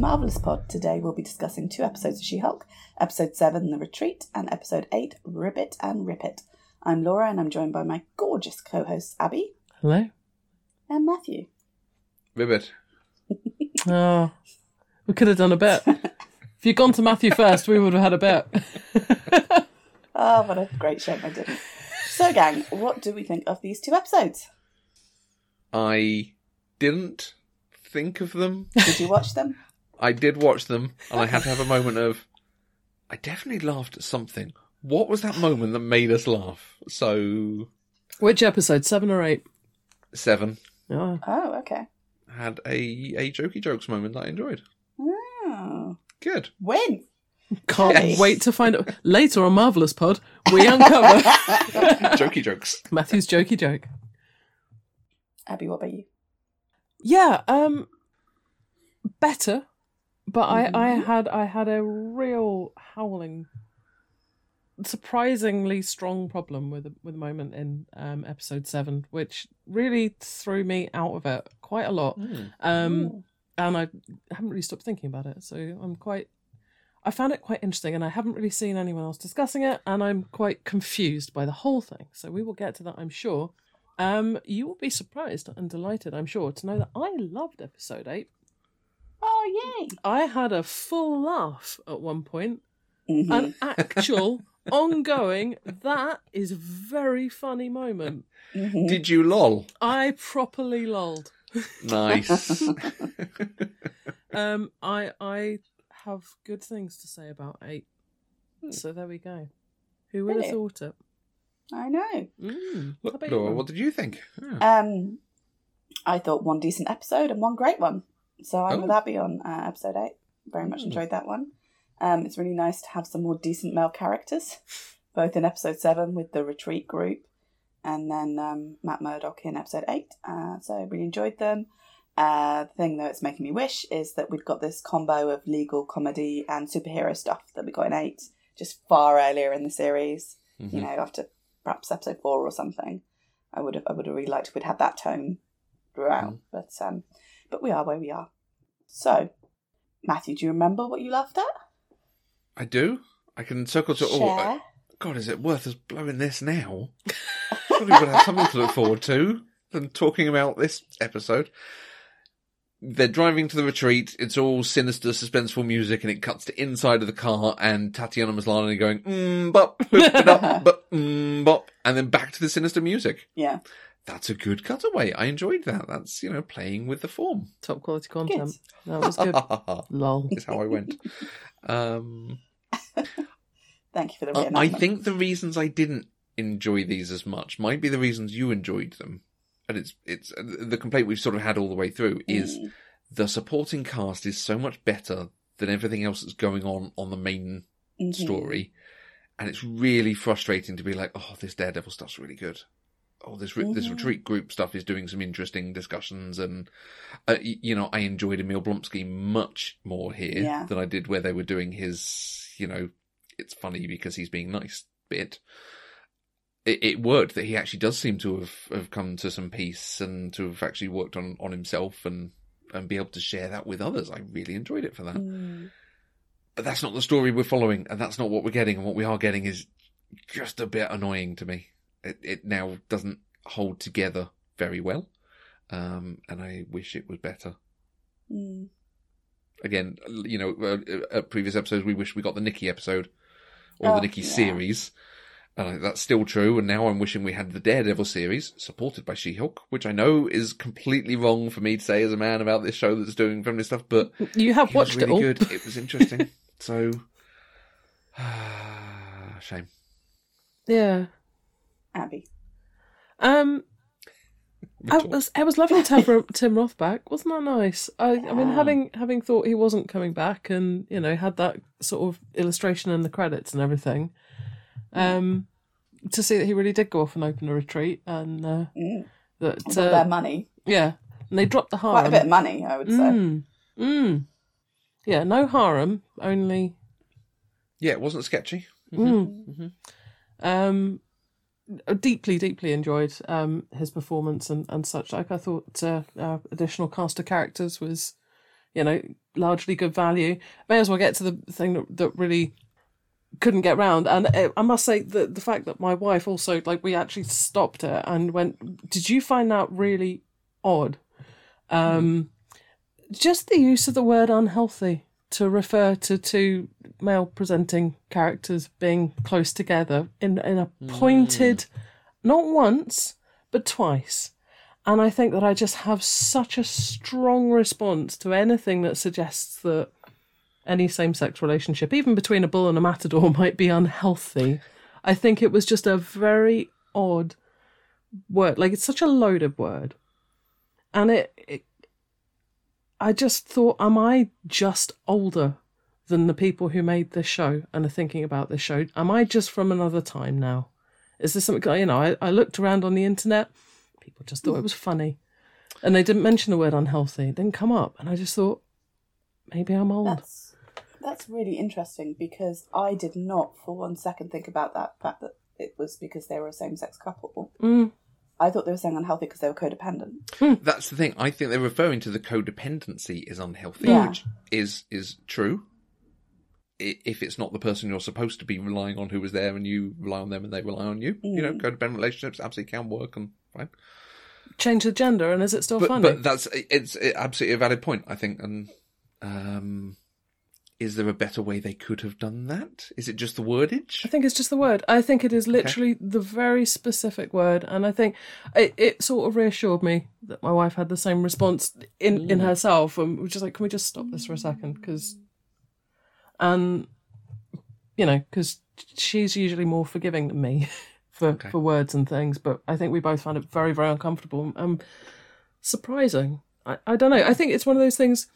Marvelous Pod. Today we'll be discussing two episodes of She-Hulk, Episode 7, The Retreat, and Episode 8, Ribbit and Rip It. I'm Laura, and I'm joined by my gorgeous co-hosts, Abby. Hello. And Matthew. Ribbit. Oh, we could have done a bit. If you'd gone to Matthew first, we would have had a bit. Oh, what a great shame I didn't. So, gang, what do we think of these two episodes? I didn't think of them. Did you watch them? I did watch them, and I had to have a moment of, I definitely laughed at something. What was that moment that made us laugh? So... Which episode? 7 or 8? 7. Oh, okay. Had a jokey jokes moment that I enjoyed. Oh. Good. When? Can't wait to find out. Later on Marvelous Pod, we uncover... jokey jokes. Matthew's jokey joke. Abby, what about you? Yeah, better, but I had a real howling, surprisingly strong problem with a moment in episode 7, which really threw me out of it quite a lot. And I haven't really stopped thinking about it, so I found it quite interesting, and I haven't really seen anyone else discussing it, and I'm quite confused by the whole thing. So we will get to that, I'm sure. You will be surprised and delighted, I'm sure, to know that I loved episode 8. Oh, yay! I had a full laugh at one point. Mm-hmm. An actual, ongoing, that is very funny moment. Mm-hmm. Did you lol? I properly lolled. Nice. I have good things to say about 8. So there we go. Who would have thought it? I know. Laura, what did you think? Yeah. I thought one decent episode and one great one. So I'm with Abby on episode 8. Very much enjoyed that one. It's really nice to have some more decent male characters, both in episode 7 with the retreat group, and then Matt Murdock in episode 8. So I really enjoyed them. The thing, though, it's making me wish is that we've got this combo of legal comedy and superhero stuff that we got in 8 just far earlier in the series. Mm-hmm. You know, after... perhaps episode 4 or something. I would have really liked if we'd had that tone throughout. But we are where we are. So, Matthew, do you remember what you laughed at? I do. I can circle to all. God, is it worth us blowing this now? Surely we've got to have something to look forward to than talking about this episode. They're driving to the retreat. It's all sinister, suspenseful music, and it cuts to inside of the car and Tatiana Maslany going, bop, boop, ba-da, bop, bop, and then back to the sinister music. Yeah. That's a good cutaway. I enjoyed that. That's, you know, playing with the form. Top quality content. Good. That was good. Lol. That's how I went. Thank you for the reenactment. I think the reasons I didn't enjoy these as much might be the reasons you enjoyed them. And it's the complaint we've sort of had all the way through is the supporting cast is so much better than everything else that's going on the main story. And it's really frustrating to be like, oh, this Daredevil stuff's really good. Oh, this retreat group stuff is doing some interesting discussions. And, you know, I enjoyed Emil Blonsky much more here than I did where they were doing his, you know, it's funny because he's being nice bit. It worked that he actually does seem to have come to some peace and to have actually worked on himself and be able to share that with others. I really enjoyed it for that. But that's not the story we're following, and that's not what we're getting, and what we are getting is just a bit annoying to me. It now doesn't hold together very well, and I wish it was better. Again, you know, at previous episodes, we wish we got the Nikki episode or the Nikki series. And that's still true, and now I'm wishing we had the Daredevil series, supported by She-Hulk, which I know is completely wrong for me to say as a man about this show that's doing feminist stuff, but you have watched it all. It was really good. It was interesting. So, shame. Yeah. Abby. It was lovely to have Tim Roth back. Wasn't that nice? I mean, having thought he wasn't coming back and, you know, had that sort of illustration in the credits and everything... to see that he really did go off and open a retreat and that their money, and they dropped the harem. Quite a bit of money, I would say. Yeah, no harem, only. Yeah, it wasn't sketchy. Deeply, deeply enjoyed his performance and such. Like I thought, additional cast of characters was you know, largely good value. May as well get to the thing that really couldn't get round. And I must say that the fact that my wife also, like, we actually stopped her and went, did you find that really odd? Just the use of the word unhealthy to refer to two male presenting characters being close together in a pointed, not once, but twice. And I think that I just have such a strong response to anything that suggests that any same-sex relationship, even between a bull and a matador, might be unhealthy. I think it was just a very odd word. Like, it's such a loaded word. And I just thought, am I just older than the people who made this show and are thinking about this show? Am I just from another time now? Is this something, you know, I looked around on the internet, people just thought it was funny. And they didn't mention the word unhealthy. It didn't come up. And I just thought, maybe I'm old. That's really interesting, because I did not for one second think about that fact that it was because they were a same-sex couple. Mm. I thought they were saying unhealthy because they were codependent. That's the thing. I think they're referring to the codependency as unhealthy, which is true. If it's not the person you're supposed to be relying on who was there and you rely on them and they rely on you. You know, codependent relationships absolutely can work and fine. Change the gender and is it still funny? But it's absolutely a valid point, I think. And is there a better way they could have done that? Is it just the wordage? I think it's just the word. I think it is literally the very specific word. And I think it sort of reassured me that my wife had the same response in herself. And we were just like, can we just stop this for a second? Because, you know, because she's usually more forgiving than me for words and things. But I think we both found it very, very uncomfortable and surprising. I don't know. I think it's one of those things.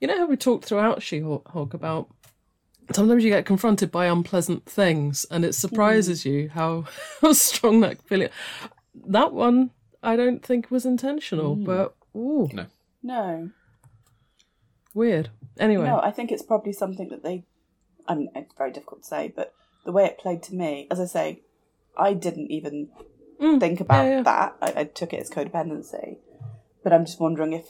You know how we talked throughout She-Hulk about sometimes you get confronted by unpleasant things and it surprises you how strong that feeling. That one I don't think was intentional, but ooh. No. Weird. Anyway. No, I think it's probably something that I mean, it's very difficult to say, but the way it played to me, as I say, I didn't even think about that. I took it as codependency. But I'm just wondering if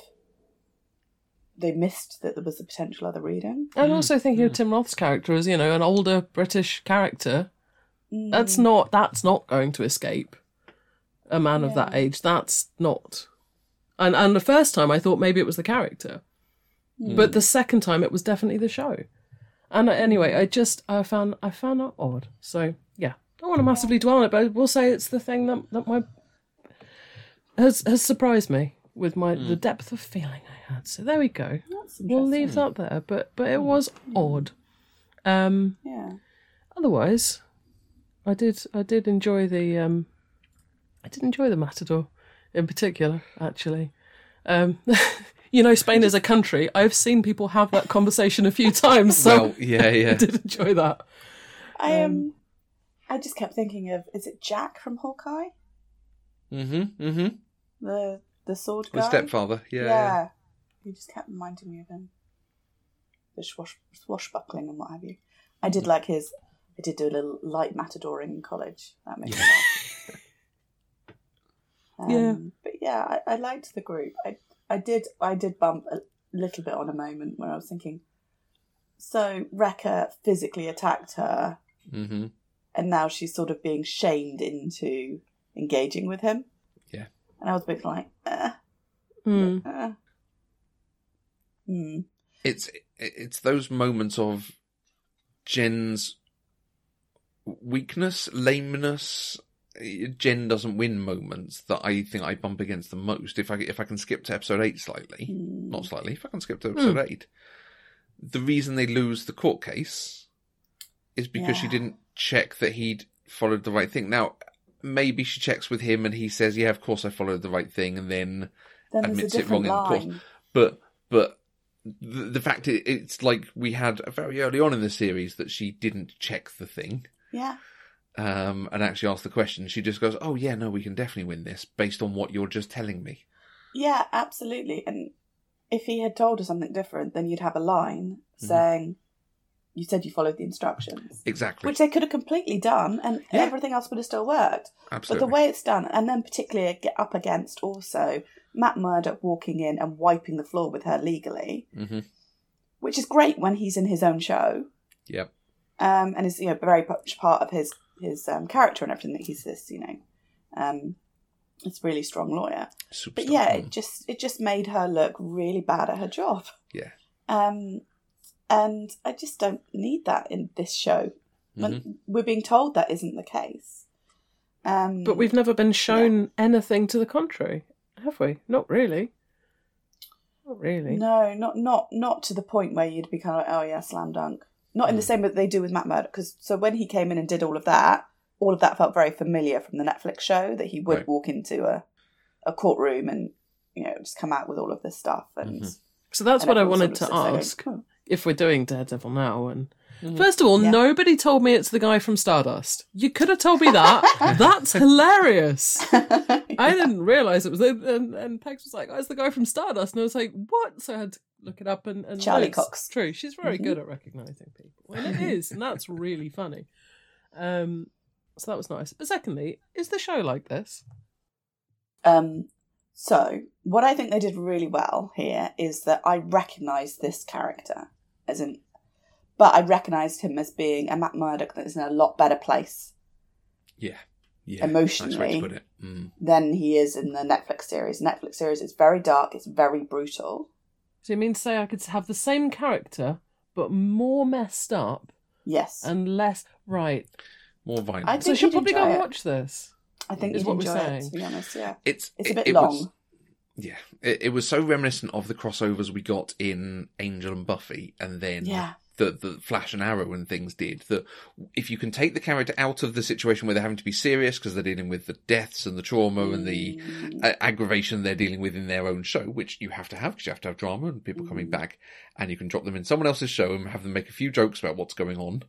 they missed that there was a potential other reading. And also thinking of Tim Roth's character as, you know, an older British character. That's not going to escape a man of that age. That's not. And the first time I thought maybe it was the character. But the second time it was definitely the show. And anyway, I found that odd. So yeah. Don't want to massively dwell on it, but I will say it's the thing that my has surprised me with my the depth of feeling I had. So there we go. We'll leave that there, but it was odd. Otherwise, I did enjoy the matador in particular, actually. You know, Spain is a country. I've seen people have that conversation a few times, so I did enjoy that. I just kept thinking of, is it Jack from Hawkeye? The sword guy. The stepfather, yeah. He just kept reminding me of him. The swashbuckling and what have you. I did like his... I did do a little light matadoring in college. That made me laugh. But yeah, I liked the group. I did bump a little bit on a moment where I was thinking, so Wrecker physically attacked her and now she's sort of being shamed into engaging with him. Yeah. And I was a bit like, It's those moments of Jen's weakness, lameness, Jen doesn't win moments that I think I bump against the most. If I can skip to episode 8 slightly, not slightly, if I can skip to episode 8, the reason they lose the court case is because she didn't check that he'd followed the right thing. Now, maybe she checks with him and he says, yeah, of course I followed the right thing, and then admits it wrong in the course. But the fact is, it's like we had very early on in the series that she didn't check the thing. Yeah. And actually asked the question. She just goes, oh, yeah, no, we can definitely win this based on what you're just telling me. Yeah, absolutely. And if he had told her something different, then you'd have a line saying, you said you followed the instructions. Exactly. Which they could have completely done, and everything else would have still worked. Absolutely. But the way it's done, and then particularly up against also Matt Murdock walking in and wiping the floor with her legally, which is great when he's in his own show. Yep. And is, you know, very much part of his character and everything, that he's this, you know, it's really strong lawyer. Superstar. But yeah, it just made her look really bad at her job. Yeah. And I just don't need that in this show. We're being told that isn't the case. But we've never been shown anything to the contrary, have we? Not really. Not really. No, not to the point where you'd be kind of like, oh yeah, slam dunk. Not in the same way that they do with Matt Murdock. Because so when he came in and did all of that felt very familiar from the Netflix show, that he would walk into a courtroom and, you know, just come out with all of this stuff. And so that's what I wanted to ask. If we're doing Daredevil now, and first of all, nobody told me it's the guy from Stardust. You could have told me that. That's hilarious. I didn't realise it was. And Pegs was like, "Oh, it's the guy from Stardust," and I was like, "What?" So I had to look it up. And Charlie Cox. True, she's very good at recognising people, and it is, and that's really funny. So that was nice. But secondly, is the show like this? So what I think they did really well here is that I recognised this character but I recognised him as being a Matt Murdock that is in a lot better place. Yeah. Emotionally, that's the way to put it. Than he is in the Netflix series. Netflix series is very dark. It's very brutal. So you mean to say I could have the same character but more messed up? Yes. And less more violent. I think so. Should probably go and watch this. I think is what we're saying. To be honest, yeah, it's a bit long. It was so reminiscent of the crossovers we got in Angel and Buffy, and then the Flash and Arrow and things did. That if you can take the character out of the situation where they're having to be serious because they're dealing with the deaths and the trauma and the aggravation they're dealing with in their own show, which you have to have because you have to have drama and people coming back, and you can drop them in someone else's show and have them make a few jokes about what's going on.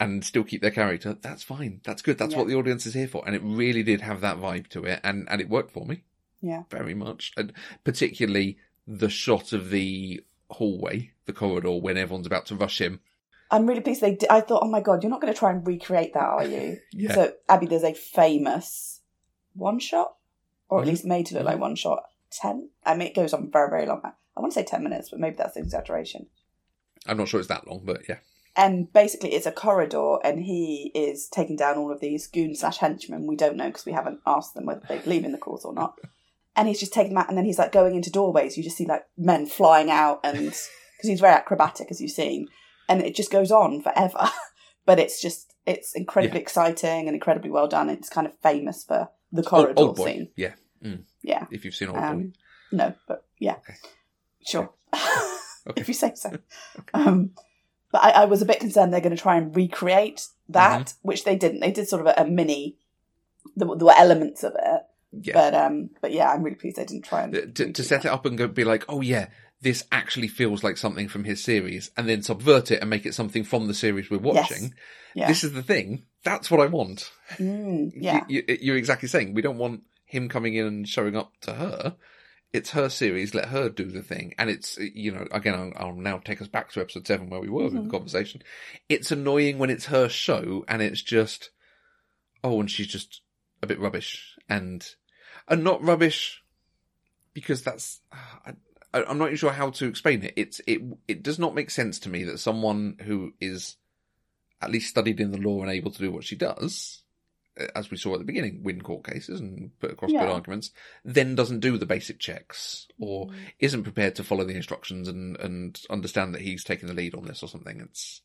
And still keep their character. That's fine. That's good. That's what the audience is here for. And it really did have that vibe to it. And it worked for me. Yeah. Very much. And particularly the shot of the hallway, the corridor, when everyone's about to rush him. I'm really pleased they did. I thought, oh my God, you're not going to try and recreate that, are you? So, Abby, there's a famous one shot, or at least made to look like one shot. 10? I mean, it goes on very, very long. I want to say 10 minutes, but maybe that's an exaggeration. I'm not sure it's that long, but yeah. And basically it's a corridor and he is taking down all of these goons/henchmen. We don't know because we haven't asked them whether they believe in the cause or not. And he's just taking them out and then he's like going into doorways. You just see like men flying out and because he's very acrobatic, as you've seen. And it just goes on forever. But it's incredibly exciting and incredibly well done. It's kind of famous for the corridor old boy. Scene. Yeah. Mm. Yeah. If you've seen Old Boy. No, but yeah. Okay. Sure. Okay. If you say so. Okay. But I was a bit concerned they're going to try and recreate that, which they didn't. They did sort of a mini. There were elements of it, but yeah, I'm really pleased they didn't try and to set it up and go be like, oh yeah, this actually feels like something from his series, and then subvert it and make it something from the series we're watching. Yes. Yeah. This is the thing. That's what I want. Yeah, you're exactly saying we don't want him coming in and showing up to her. It's her series, let her do the thing. And it's, you know, again, I'll now take us back to episode 7 where we were with the conversation. It's annoying when it's her show and it's just, oh, and she's just a bit rubbish. And not rubbish because that's, I'm not even sure how to explain it. It does not make sense to me that someone who is at least studied in the law and able to do what she does, as we saw at the beginning, win court cases and put across good arguments, then doesn't do the basic checks or isn't prepared to follow the instructions and understand that he's taking the lead on this or something. It's,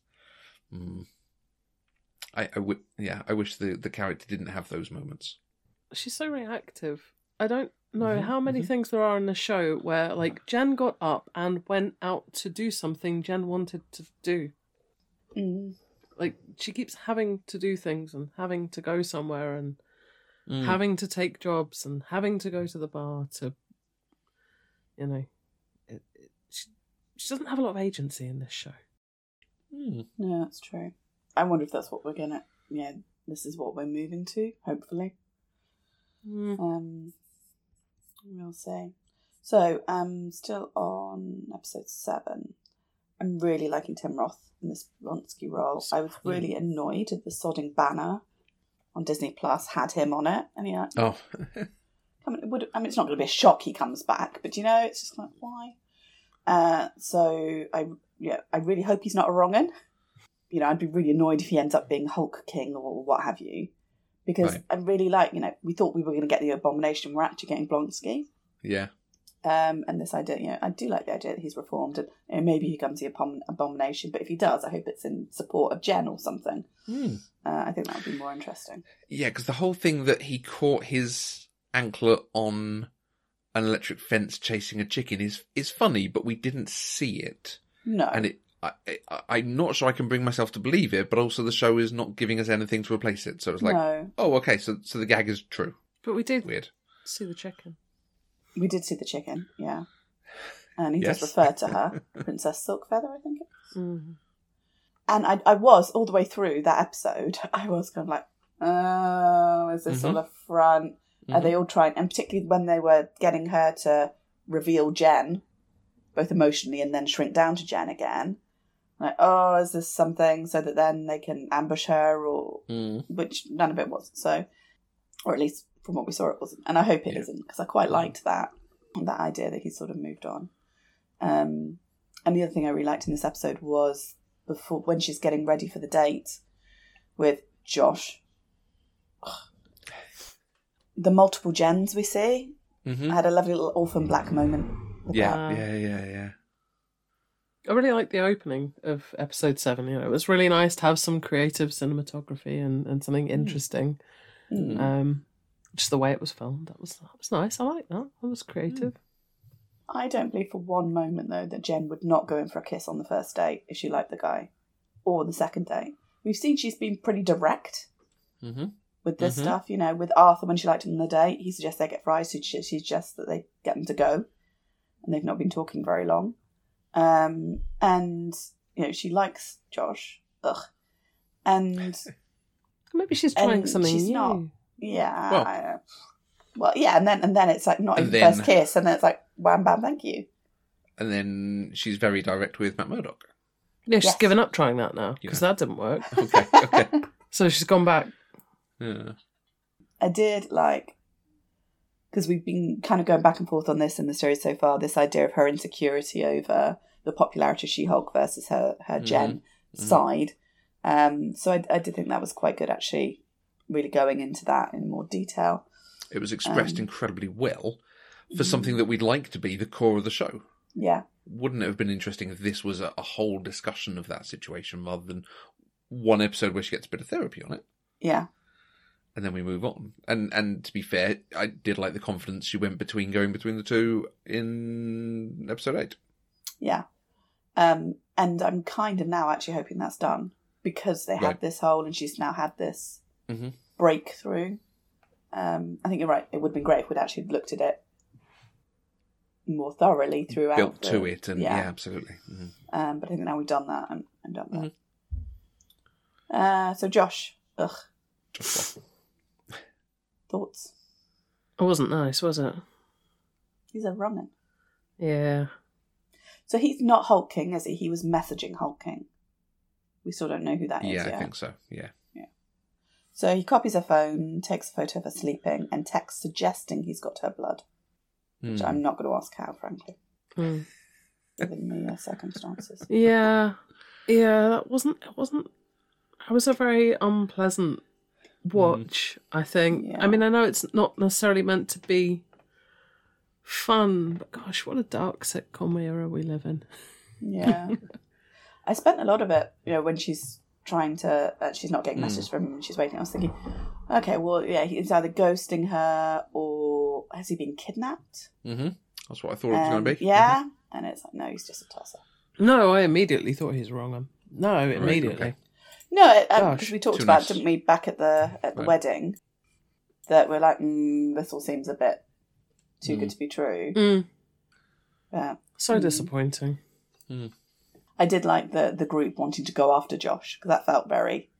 I wish the character didn't have those moments. She's so reactive. I don't know how many things there are in the show where, like, Jen got up and went out to do something Jen wanted to do. Like, she keeps having to do things and having to go somewhere and having to take jobs and having to go to the bar to, you know, she doesn't have a lot of agency in this show. No, that's true. I wonder if that's what we're going to, this is what we're moving to, hopefully. We'll see. So, still on episode 7. I'm really liking Tim Roth in this Blonsky role. I was really annoyed at the sodding banner on Disney Plus had him on it. And yeah, it's not going to be a shock he comes back, but you know, it's just like, why? So I really hope he's not a wrong'un. You know, I'd be really annoyed if he ends up being Hulk King or what have you, because I really like, you know, we thought we were going to get the Abomination, we're actually getting Blonsky. Yeah. And this idea, you know, I do like the idea that he's reformed, and you know, maybe he comes the Abomination, but if he does, I hope it's in support of Jen or something. Mm. I think that would be more interesting. Yeah, because the whole thing that he caught his anklet on an electric fence chasing a chicken is funny, but we didn't see it. No. And I'm not sure I can bring myself to believe it, but also the show is not giving us anything to replace it. So it's like, oh, okay, so the gag is true. But we did see the chicken. We did see the chicken, yeah. And he does refer to her, Princess Silkfeather, I think it is. Mm-hmm. And I was, all the way through that episode, I was kind of like, oh, is this all a front? Mm-hmm. Are they all trying? And particularly when they were getting her to reveal Jen, both emotionally and then shrink down to Jen again. Like, oh, is this something so that then they can ambush her or... Mm. Which none of it was, so... Or at least... From what we saw, it wasn't, and I hope it isn't, because I quite liked that idea that he sort of moved on. And the other thing I really liked in this episode was before when she's getting ready for the date with Josh. The multiple gens we see. Mm-hmm. I had a lovely little Orphan Black moment. Yeah. I really liked the opening of episode 7. You know, it was really nice to have some creative cinematography and something interesting. Mm. Just the way it was filmed, that was nice. I like that. That was creative. I don't believe for one moment, though, that Jen would not go in for a kiss on the first date if she liked the guy, or the second date. We've seen she's been pretty direct with this stuff. You know, with Arthur, when she liked him on the date, he suggests they get fries. She suggests that they get them to go, and they've not been talking very long. And, you know, she likes Josh. Ugh. And... Maybe she's trying something new. Not. Yeah. Well, yeah, and then it's like not even the first kiss, and then it's like wham, bam, thank you. And then she's very direct with Matt Murdock. No, she's given up trying that now, because that didn't work. Okay. So she's gone back. Yeah. I did like, because we've been kind of going back and forth on this in the series so far, this idea of her insecurity over the popularity of She-Hulk versus her Jen side. So I did think that was quite good, actually. Really going into that in more detail. It was expressed incredibly well for something that we'd like to be the core of the show. Yeah. Wouldn't it have been interesting if this was a whole discussion of that situation rather than one episode where she gets a bit of therapy on it? Yeah. And then we move on. And to be fair, I did like the confidence she went between the two in episode 8. Yeah. And I'm kind of now actually hoping that's done, because they had this whole, and she's now had this breakthrough. I think you're right. It would have been great if we'd actually looked at it more thoroughly throughout. Built to it, and yeah absolutely. Mm-hmm. But I think now we've done that, I'm done with that. So Josh, thoughts? It wasn't nice, was it? He's a runner. Yeah. So he's not Hulk King, is he? He was messaging Hulk King. We still don't know who that is. Yeah, I think so. Yeah. So he copies her phone, takes a photo of her sleeping, and texts suggesting he's got her blood, which I'm not going to ask how, frankly, given the circumstances. Yeah, it wasn't. It was a very unpleasant watch, I think. Yeah. I mean, I know it's not necessarily meant to be fun, but gosh, what a dark sitcom era we live in. Yeah, I spent a lot of it, you know, when she's trying to... she's not getting messages from him and she's waiting. I was thinking, okay, well, yeah, he's either ghosting her or has he been kidnapped? Mm-hmm. That's what I thought it was going to be. Yeah. Mm-hmm. And it's like, no, he's just a tosser. No, I immediately thought he's wrong. No, immediately. Right, okay. No, because we talked about, didn't we, back at the wedding, that we're like, this all seems a bit too good to be true. Mm. Yeah. So disappointing. Mm. I did like the group wanting to go after Josh, because that felt very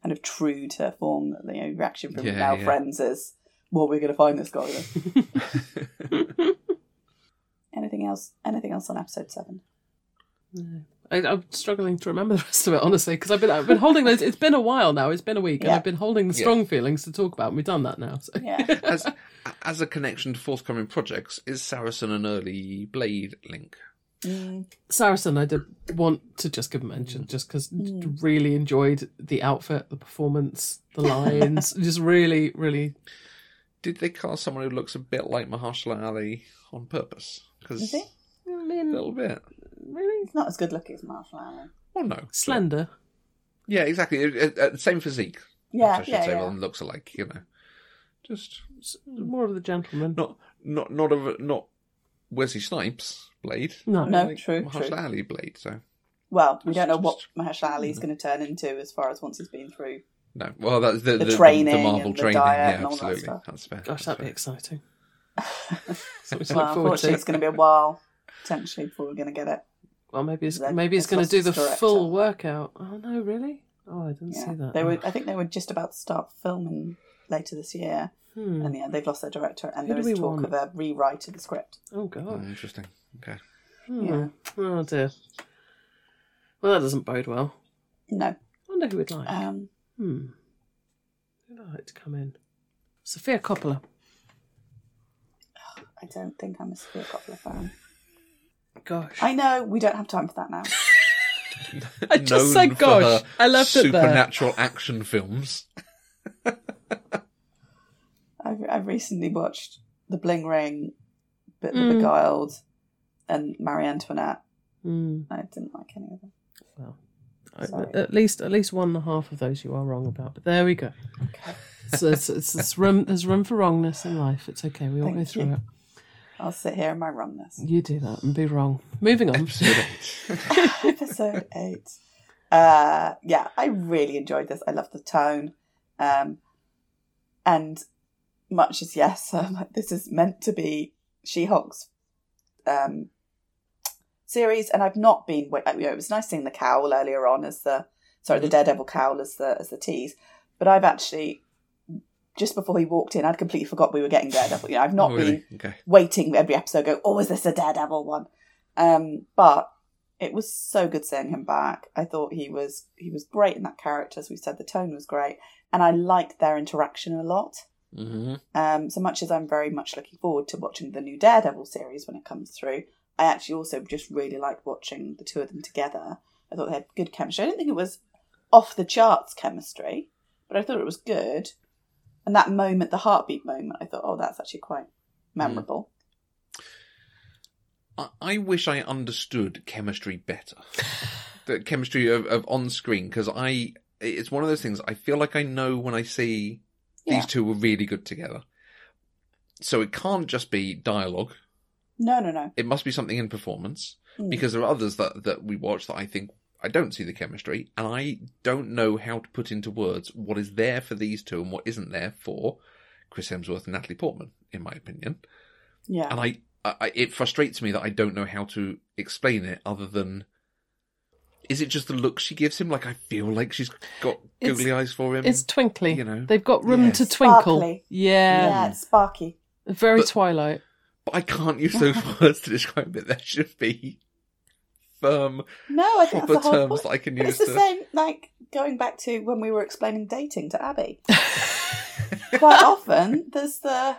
kind of true to form. That the reaction from our friends is, well, we're going to find this guy. Anything else? Anything else on episode 7? No. I'm struggling to remember the rest of it, honestly, because I've been holding those. It's been a while now. It's been a week, and I've been holding the strong feelings to talk about, and we've done that now. So. Yeah. As a connection to forthcoming projects, is Saracen an early Blade link? Saracen, I did want to just give a mention, just because really enjoyed the outfit, the performance, the lines. Just really, really. Did they cast someone who looks a bit like Mahershala Ali on purpose? Is he? I mean, a little bit. Really? He's not as good looking as Mahershala Ali. Well, no. Slender. But, yeah, exactly. Same physique. Yeah, I should say, rather than looks alike, you know. Just more of the gentleman. Not Wesley Snipes Blade. No, true. Mahershala Ali Blade. So, well, we don't know what Mahershala Ali is going to turn into as far as once he's been through. No, well, that's the training, the Marvel and training, the diet, and all absolutely. That stuff. That's fair. Gosh, that'd be exciting. So well, unfortunately, it's going to be a while potentially before we're going to get it. Well, maybe he's going to do the full workout. Oh no, really? Oh, I didn't see that. I think they were just about to start filming later this year. And they've lost their director, and there is talk of a rewrite of the script. Oh, God. Oh, interesting. Okay. Yeah. Oh, dear. Well, that doesn't bode well. No. I wonder who would like. Who would like to come in? Sophia Coppola. Oh, I don't think I'm a Sophia Coppola fan. Gosh. I know, we don't have time for that now. I just said, gosh. I loved it there. Supernatural action films. I've recently watched The Bling Ring, The Beguiled, and Marie Antoinette. I didn't like any of them. Well, at least one and a half of those you are wrong about. But there we go. Okay. So there's room for wrongness in life. It's okay. We all go through it. I'll sit here in my wrongness. You do that and be wrong. Moving on. Episode 8. Episode 8. Yeah, I really enjoyed this. I love the tone, and. Much as this is meant to be She-Hulk's series, and I've not been. You know, it was nice seeing the cowl earlier on the Daredevil cowl as the tease, but I've actually just before he walked in, I'd completely forgot we were getting Daredevil. You know, I've not been waiting every episode. Go, is this a Daredevil one? But it was so good seeing him back. I thought he was great in that character. As we said, the tone was great, and I liked their interaction a lot. Mm-hmm. So much as I'm very much looking forward to watching the new Daredevil series when it comes through, I actually also just really liked watching the two of them together. I thought they had good chemistry. I didn't think it was off the charts chemistry, but I thought it was good. And that moment, the heartbeat moment, I thought, that's actually quite memorable. I wish I understood chemistry better. The chemistry of on screen, because it's one of those things I feel like I know when I see. These two were really good together. So it can't just be dialogue. No. It must be something in performance. Because there are others that we watch that I think I don't see the chemistry. And I don't know how to put into words what is there for these two and what isn't there for Chris Hemsworth and Natalie Portman, in my opinion. Yeah. And it frustrates me that I don't know how to explain it other than... Is it just the look she gives him? Like, I feel like she's got googly eyes for him. It's twinkly. You know? They've got room to twinkle. Sparkly. Yeah. Yeah, it's sparky. Very Twilight. But I can't use those words to describe it. There should be firm, I think proper that's the whole terms point. That I can use. But it's the same, like, going back to when we were explaining dating to Abby. Quite often, there's the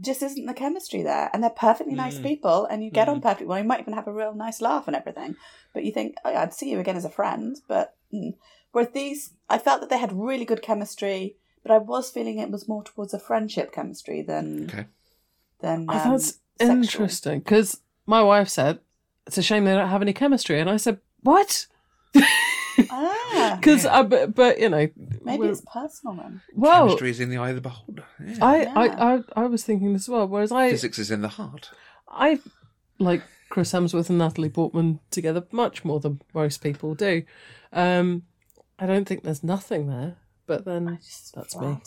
just isn't the chemistry there, and they're perfectly nice people, and you get on perfectly well. You might even have a real nice laugh and everything, but you think, I'd see you again as a friend. But whereas these, I felt that they had really good chemistry, but I was feeling it was more towards a friendship chemistry than. Oh, that's interesting, because my wife said it's a shame they don't have any chemistry, and I said what? Because but you know, maybe it's personal then. Well, chemistry is in the eye of the beholder. Yeah. I was thinking this as well. Whereas physics is in the heart. I like Chris Hemsworth and Natalie Portman together much more than most people do. I don't think there's nothing there. But then that's flat. Me.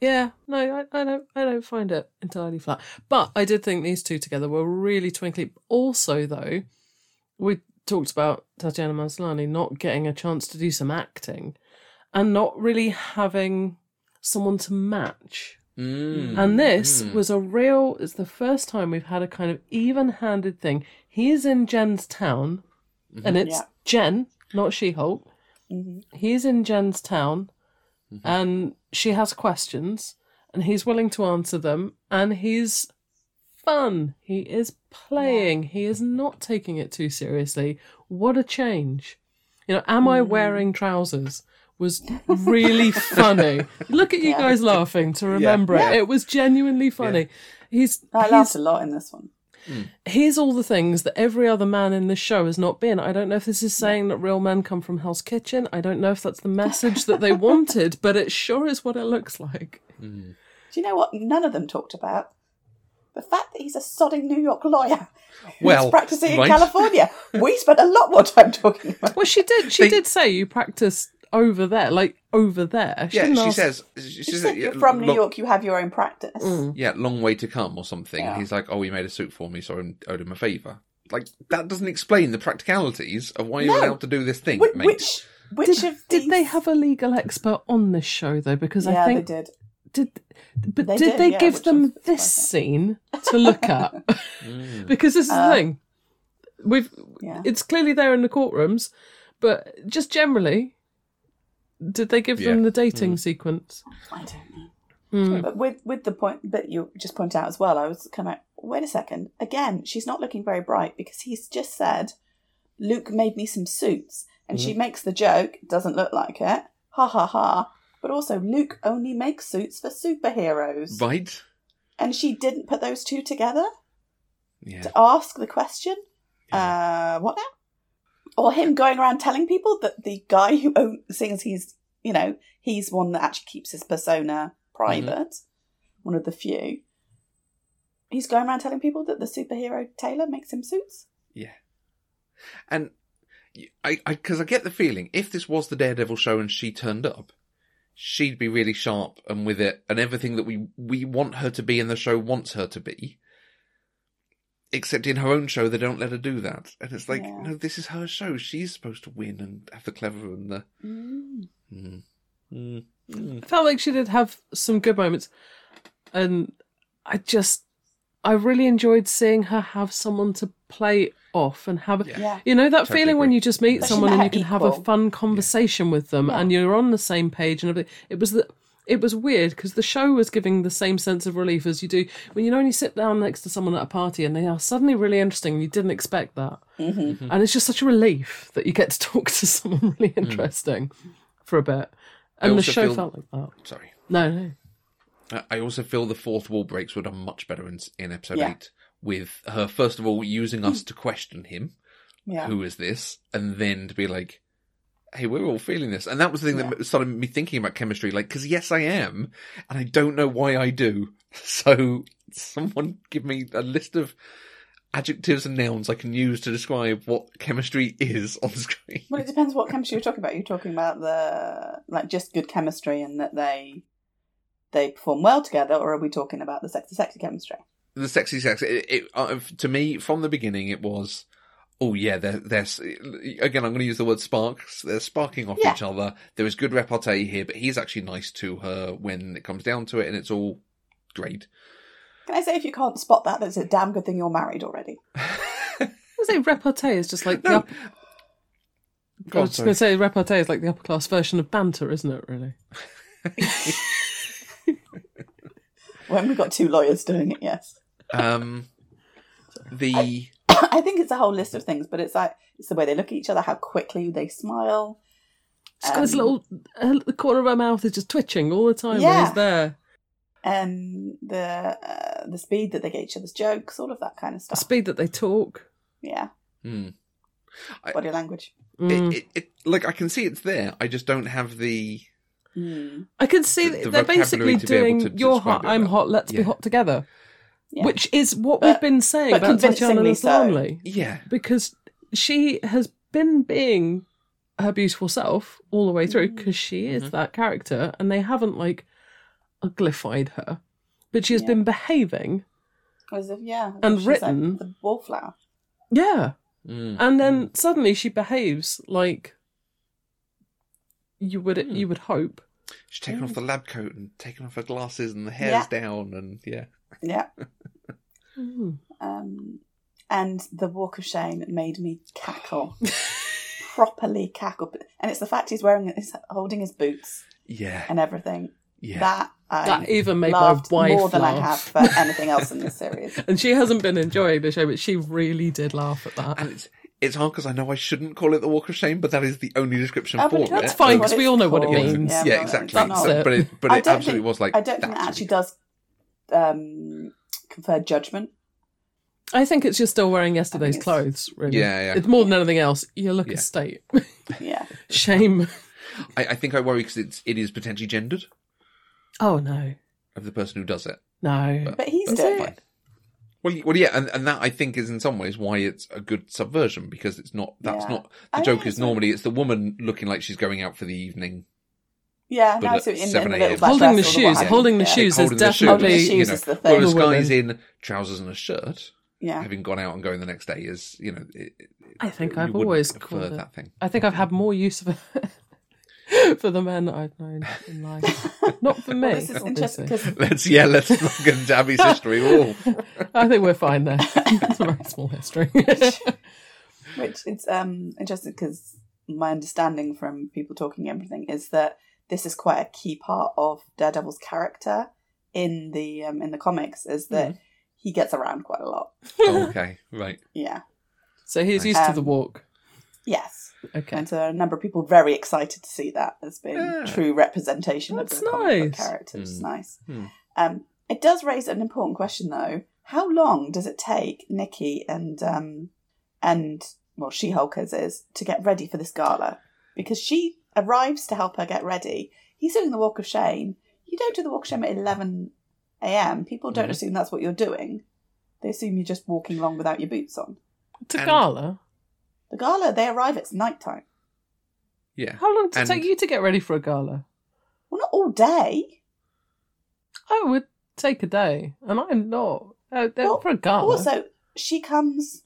Yeah, no, I don't find it entirely flat. But I did think these two together were really twinkly. Also, though, we talked about Tatiana Maslany not getting a chance to do some acting and not really having someone to match. And this was it's the first time we've had a kind of even-handed thing. He is in Jen's town Mm-hmm. And it's Jen, not She-Hulk. Mm-hmm. He's in Jen's town, mm-hmm. and she has questions, and he's willing to answer them, and he's fun. He is playing. He is not taking it too seriously. What a change. You know, am I wearing trousers? Was really funny. Look at you guys laughing to remember it. It was genuinely funny. Yeah. I laughed a lot in this one. Mm. He's all the things that every other man in this show has not been. I don't know if this is saying that real men come from Hell's Kitchen. I don't know if that's the message that they wanted, but it sure is what it looks like. Mm. Do you know what none of them talked about? The fact that he's a sodding New York lawyer who's practicing in California. We spent a lot more time talking about. Well, she did say you practice over there, She says you're from New York, you have your own practice. Mm. Yeah, long way to come or something. Yeah. He's like, oh, he made a suit for me, so I owed him a favour. Like, that doesn't explain the practicalities of why you're allowed to do this thing, mate. Did they have a legal expert on this show, though? Because I think they did. Did they give them this scene to look at? Because this is the thing. It's clearly there in the courtrooms, but just generally, did they give them the dating sequence? I don't know. Mm. But with the point that you just point out as well, I was kind of like, wait a second. Again, she's not looking very bright because he's just said, Luke made me some suits. And she makes the joke, doesn't look like it. Ha ha ha. But also, Luke only makes suits for superheroes. Right. And she didn't put those two together to ask the question. Yeah. What now? Or him going around telling people that the guy who sings, he's one that actually keeps his persona private. Mm-hmm. One of the few. He's going around telling people that the superhero tailor makes him suits. Yeah. And because I get the feeling, if this was the Daredevil show and she turned up, she'd be really sharp and with it, and everything that we want her to be and the show wants her to be. Except in her own show, they don't let her do that. And it's like, no, this is her show. She's supposed to win and have the clever and the... Mm. Mm. Mm. Mm. I felt like she did have some good moments. And I really enjoyed seeing her have someone to play off and have... Yeah. You know, that totally feeling when you just meet someone and you can have a fun conversation with them and you're on the same page and everything. It was weird because the show was giving the same sense of relief as you do when you sit down next to someone at a party and they are suddenly really interesting and you didn't expect that. Mm-hmm. Mm-hmm. And it's just such a relief that you get to talk to someone really interesting for a bit. And the show felt like that. Sorry. No. I also feel the fourth wall breaks were done much better in episode 8 with her, first of all, using us to question him. Yeah. Who is this? And then to be like, hey, we're all feeling this. And that was the thing that started me thinking about chemistry. Like, because yes, I am. And I don't know why I do. So someone give me a list of adjectives and nouns I can use to describe what chemistry is on screen. Well, it depends what chemistry you're talking about. You're talking about just good chemistry and that they perform well together, or are we talking about the sexy chemistry? The sexy. To me, from the beginning, it was, oh yeah, there's again, I'm going to use the word sparks. They're sparking off each other. There is good repartee here, but he's actually nice to her when it comes down to it, and it's all great. Can I say, if you can't spot that, that's a damn good thing you're married already. I say repartee is just like I was just going to say repartee is like the upper class version of banter, isn't it? Really. When we got two lawyers doing it, yes. I think it's a whole list of things, but it's like it's the way they look at each other, how quickly they smile. She's got this little, the corner of her mouth is just twitching all the time when he's there. The speed that they get each other's jokes, all of that kind of stuff. The speed that they talk. Yeah. Mm. Body language. I can see it's there. I just don't have the... I can see they're basically doing you're hot, I'm hot, let's be hot together, which is what we've been saying about Tatiana Maslany. Yeah, because she has been being her beautiful self all the way through because she is that character, and they haven't uglified her, but she has been behaving as if and written the wallflower. Yeah, and then suddenly she behaves like you would hope. She's taken off the lab coat and taken off her glasses and the hair's down and yeah. Yeah. And the walk of shame made me cackle. Properly cackle. And it's the fact he's holding his boots. Yeah. And everything. Yeah. That even made my wife more than laugh. I have for anything else in this series. And she hasn't been enjoying the show, but she really did laugh at that. And it's hard because I know I shouldn't call it the walk of shame, but that is the only description for it. That's fine because we all know what it means. Yeah, yeah, exactly. But it absolutely was like. I don't think it actually does confer judgment. I think it's you're still wearing yesterday's clothes, really. Yeah, yeah. It's more than anything else. You look a state. Yeah. Shame. I think I worry because it is potentially gendered. Oh, no. Of the person who does it. No. But he's doing it. Well, yeah, and that, I think, is in some ways why it's a good subversion, because it's not... The joke is normally it's the woman looking like she's going out for the evening. Yeah, no, so in the little black dress. Holding the shoes is definitely... Whereas the thing. Whereas guys in trousers and a shirt... Yeah. Having gone out and going the next day is, you know... I think I've always called it that thing. I think I've had more use of it for the men that I've known in life. Not for me. This is interesting because... Let's look at Abby's history. Ooh. I think we're fine there. It's a very small history. Which it's interesting because my understanding from people talking everything is that this is quite a key part of Daredevil's character in the comics, is that... Mm. He gets around quite a lot. Oh, okay, right. Yeah. So he's used to the walk. Yes. Okay. And so there are a number of people very excited to see that as being true representation of the comic book character. It's nice. Mm. It does raise an important question, though. How long does it take Nikki and She-Hulk is to get ready for this gala? Because she arrives to help her get ready. He's doing the walk of shame. You don't do the walk of shame at 11 a.m. People don't assume that's what you're doing. They assume you're just walking along without your boots on. To gala? The gala, they arrive, it's night time. Yeah. How long did it take you to get ready for a gala? Well, not all day. I would take a day, and I'm not. For a gala. Also, she comes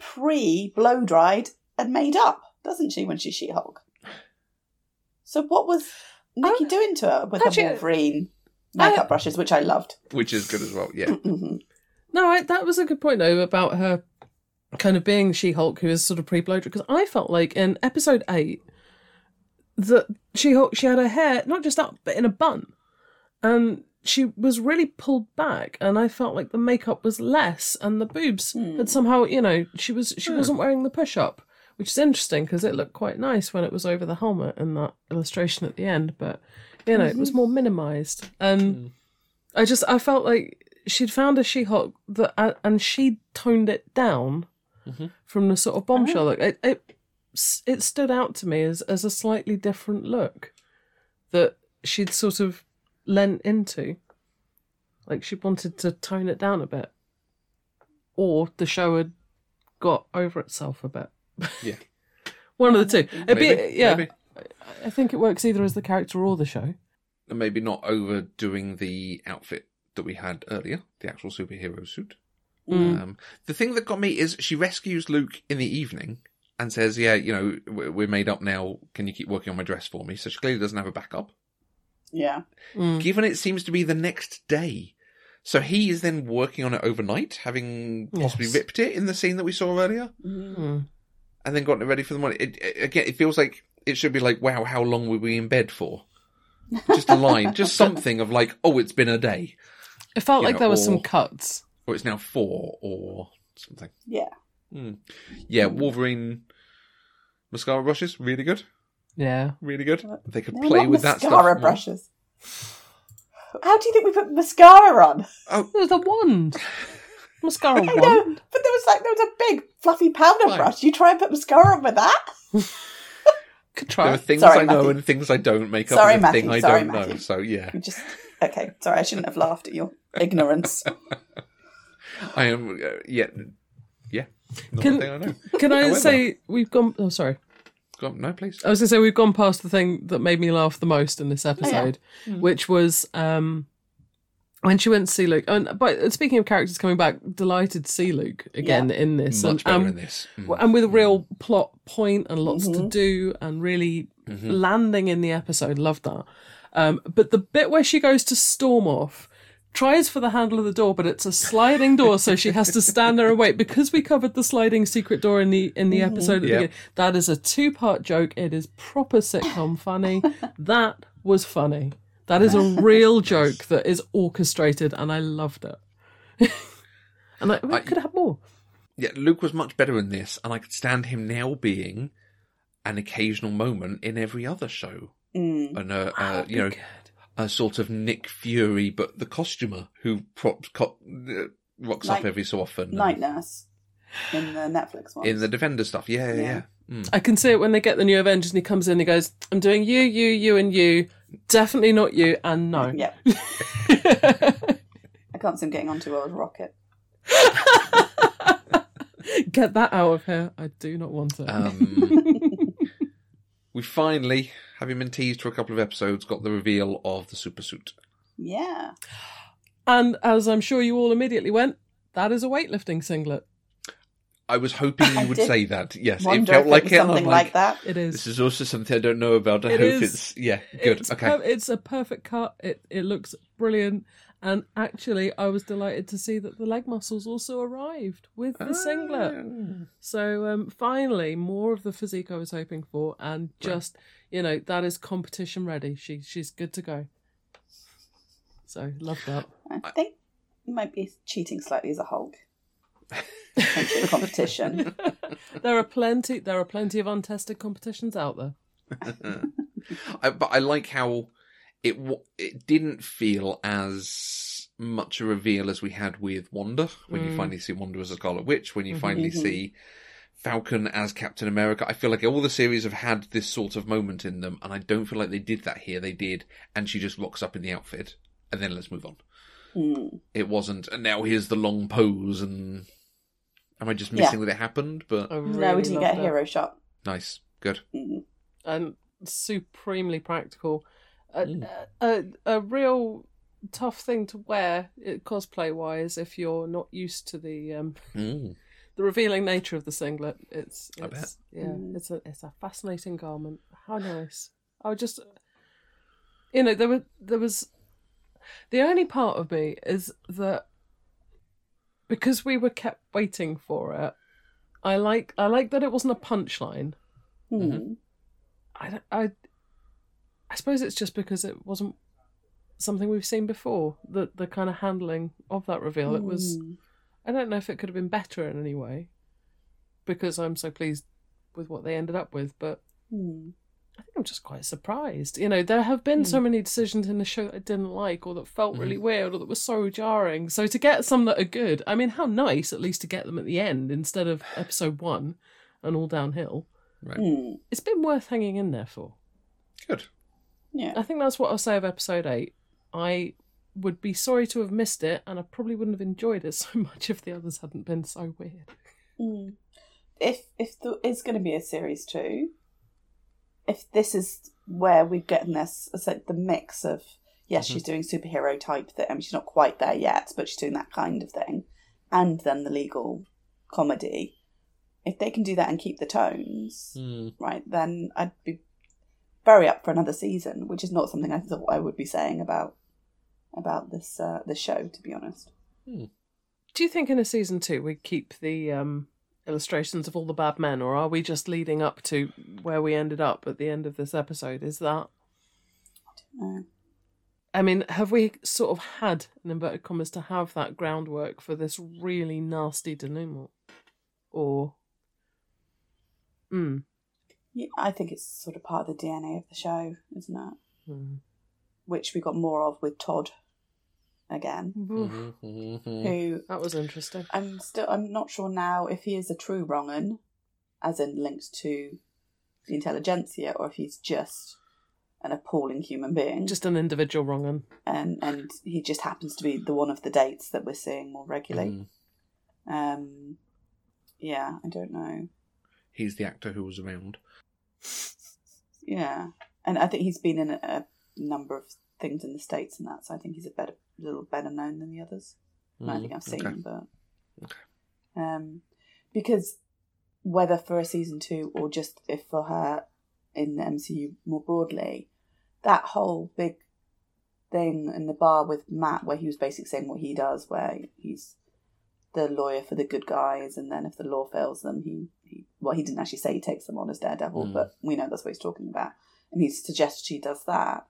pre-blow-dried and made up, doesn't she, when she's She-Hulk? So what was Nikki doing to her with a Wolverine... Makeup brushes, which I loved. Which is good as well, yeah. Mm-hmm. No, that was a good point, though, about her kind of being She-Hulk, who is sort of pre-blowed. Because I felt like in episode 8, that She-Hulk, she had her hair not just up, but in a bun. And she was really pulled back. And I felt like the makeup was less and the boobs had somehow, you know, she wasn't wearing the push-up, which is interesting because it looked quite nice when it was over the helmet in that illustration at the end. But... You know, it was more minimised. I felt like she'd found a She-Hulk that, and she toned it down from the sort of bombshell look. It stood out to me as a slightly different look that she'd sort of lent into. Like, she wanted to tone it down a bit. Or the show had got over itself a bit. Yeah. One of the two. Maybe. I think it works either as the character or the show. And maybe not overdoing the outfit that we had earlier, the actual superhero suit. Mm. The thing that got me is she rescues Luke in the evening and says, yeah, you know, we're made up now. Can you keep working on my dress for me? So she clearly doesn't have a backup. Yeah. Mm. Given it seems to be the next day. So he is then working on it overnight, having possibly ripped it in the scene that we saw earlier. Mm. And then gotten it ready for the morning. It feels like... It should be like, wow, how long were we in bed for? Just a line, just something of like, oh, it's been a day. It felt like there were some cuts. Or it's now 4 or something. Yeah. Mm. Yeah, Wolverine mascara brushes, really good. Yeah. Really good. They could play with that stuff. Mascara brushes. How do you think we put mascara on? Oh. There's a wand. Mascara wand. I know, but there was a big fluffy powder brush. You try and put mascara on with that? Could try. There are things I know and things I don't make up and things I don't know. So, yeah. Okay, sorry, I shouldn't have laughed at your ignorance. I am, yeah. Not one thing I know. Can I say we've gone... Oh, sorry. No, please. I was going to say we've gone past the thing that made me laugh the most in this episode, which was when she went to see Luke. But speaking of characters coming back, delighted to see Luke again in this. Much better in this. Mm. And with a real plot point and lots to do and really landing in the episode. Loved that. But the bit where she goes to storm off, tries for the handle of the door, but it's a sliding door, so she has to stand there and wait. Because we covered the sliding secret door in the episode at the beginning, that is a 2-part joke. It is proper sitcom funny. That was funny. That is a real joke that is orchestrated, and I loved it. And I could have more. Yeah, Luke was much better in this, and I could stand him now being an occasional moment in every other show. Mm. And a sort of Nick Fury, but the costumer who rocks up every so often. Night Nurse in the Netflix one. In the Defender stuff, yeah. Mm. I can see it when they get the new Avengers and he comes in and he goes, I'm doing you, you, you and you, definitely not you, and no. Yeah. I can't see him getting onto Old Rocket. Get that out of here. I do not want it. We finally, having been teased for a couple of episodes, got the reveal of the super suit. Yeah. And as I'm sure you all immediately went, that is a weightlifting singlet. I was hoping you would say that. Yes, it felt like it. Something like that. It is. This is also something I don't know about. It's good. Okay. It's a perfect cut. It looks brilliant. And actually, I was delighted to see that the leg muscles also arrived with the singlet. So finally, more of the physique I was hoping for, and just that is competition ready. She's good to go. So love that. I think it might be cheating slightly as a Hulk. Competition. There are plenty of untested competitions out there. But I like how. It didn't feel as much a reveal as we had with Wanda, when you finally see Wanda as a Scarlet Witch, when you finally see Falcon as Captain America. I feel like all the series have had this sort of moment in them, and I don't feel like they did that here. They did, and she just rocks up in the outfit, and then let's move on. Mm. It wasn't, and now here's the long pose, and am I just missing that it happened? But really no, we didn't get a hero shot. Nice, good. Mm. And supremely practical. A real tough thing to wear, cosplay-wise, if you're not used to the revealing nature of the singlet. It's a fascinating garment. How nice! I would just, there was the only part of me is that because we were kept waiting for it. I like that it wasn't a punchline. Mm. I suppose it's just because it wasn't something we've seen before, the kind of handling of that reveal. It was, I don't know if it could have been better in any way, because I'm so pleased with what they ended up with, but I think I'm just quite surprised. There have been so many decisions in the show that I didn't like, or that felt really weird, or that were so jarring. So to get some that are good, I mean, how nice at least to get them at the end instead of episode 1 and all downhill. Right. Mm. It's been worth hanging in there for. Good. Yeah. I think that's what I'll say of episode 8. I would be sorry to have missed it, and I probably wouldn't have enjoyed it so much if the others hadn't been so weird. Mm. If there is going to be a series 2, if this is where we get in this, it's like the mix of she's doing superhero type thing. I mean, she's not quite there yet, but she's doing that kind of thing, and then the legal comedy. If they can do that and keep the tones right, then I'd be very up for another season, which is not something I thought I would be saying about this show, to be honest. Hmm. Do you think in a season 2 we keep the illustrations of all the bad men, or are we just leading up to where we ended up at the end of this episode? Is that? I don't know. I mean, have we sort of had, in inverted commas, to have that groundwork for this really nasty denouement, or? Hmm. Yeah, I think it's sort of part of the DNA of the show, isn't it? Mm. Which we got more of with Todd again. Who that was interesting. I'm not sure now if he is a true wrong-un, as in linked to the intelligentsia, or if he's just an appalling human being. Just an individual wrong-un. And he just happens to be the one of the dates that we're seeing more regularly. Mm. Yeah, I don't know. He's the actor who was around. Yeah, and I think he's been in a number of things in the States and that, so I think he's a little better known than the others. Mm, I think I've seen him, but because whether for a season 2 or just if for her in the MCU more broadly, that whole big thing in the bar with Matt where he was basically saying what he does, where he's the lawyer for the good guys, and then if the law fails them, he didn't actually say he takes them on as Daredevil, but we know that's what he's talking about. And he suggests she does that.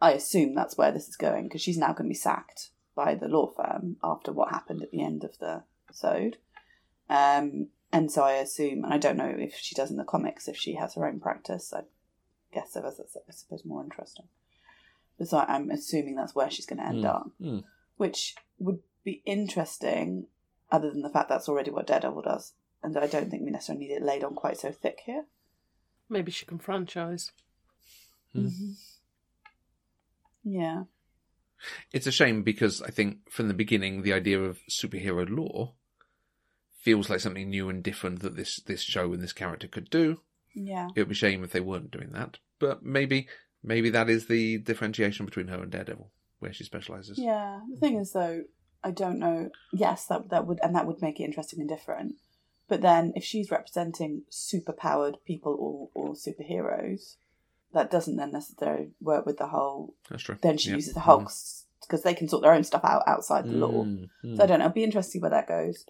I assume that's where this is going, because she's now going to be sacked by the law firm after what happened at the end of the episode. And so I assume, and I don't know if she does in the comics, if she has her own practice, I guess so, as that's, I suppose, more interesting. But so I'm assuming that's where she's going to end up, which would be interesting, other than the fact that's already what Daredevil does. And I don't think we necessarily need it laid on quite so thick here. Maybe she can franchise. Mm-hmm. Yeah. It's a shame, because I think from the beginning, the idea of superhero lore feels like something new and different that this show and this character could do. Yeah. It would be a shame if they weren't doing that. But maybe that is the differentiation between her and Daredevil, where she specialises. Yeah. The thing is, though, I don't know. Yes, that would make it interesting and different. But then if she's representing superpowered people or superheroes, that doesn't then necessarily work with the whole... That's true. Then she uses the Hulks, because they can sort their own stuff out outside the law. So I don't know. It'll be interesting where that goes.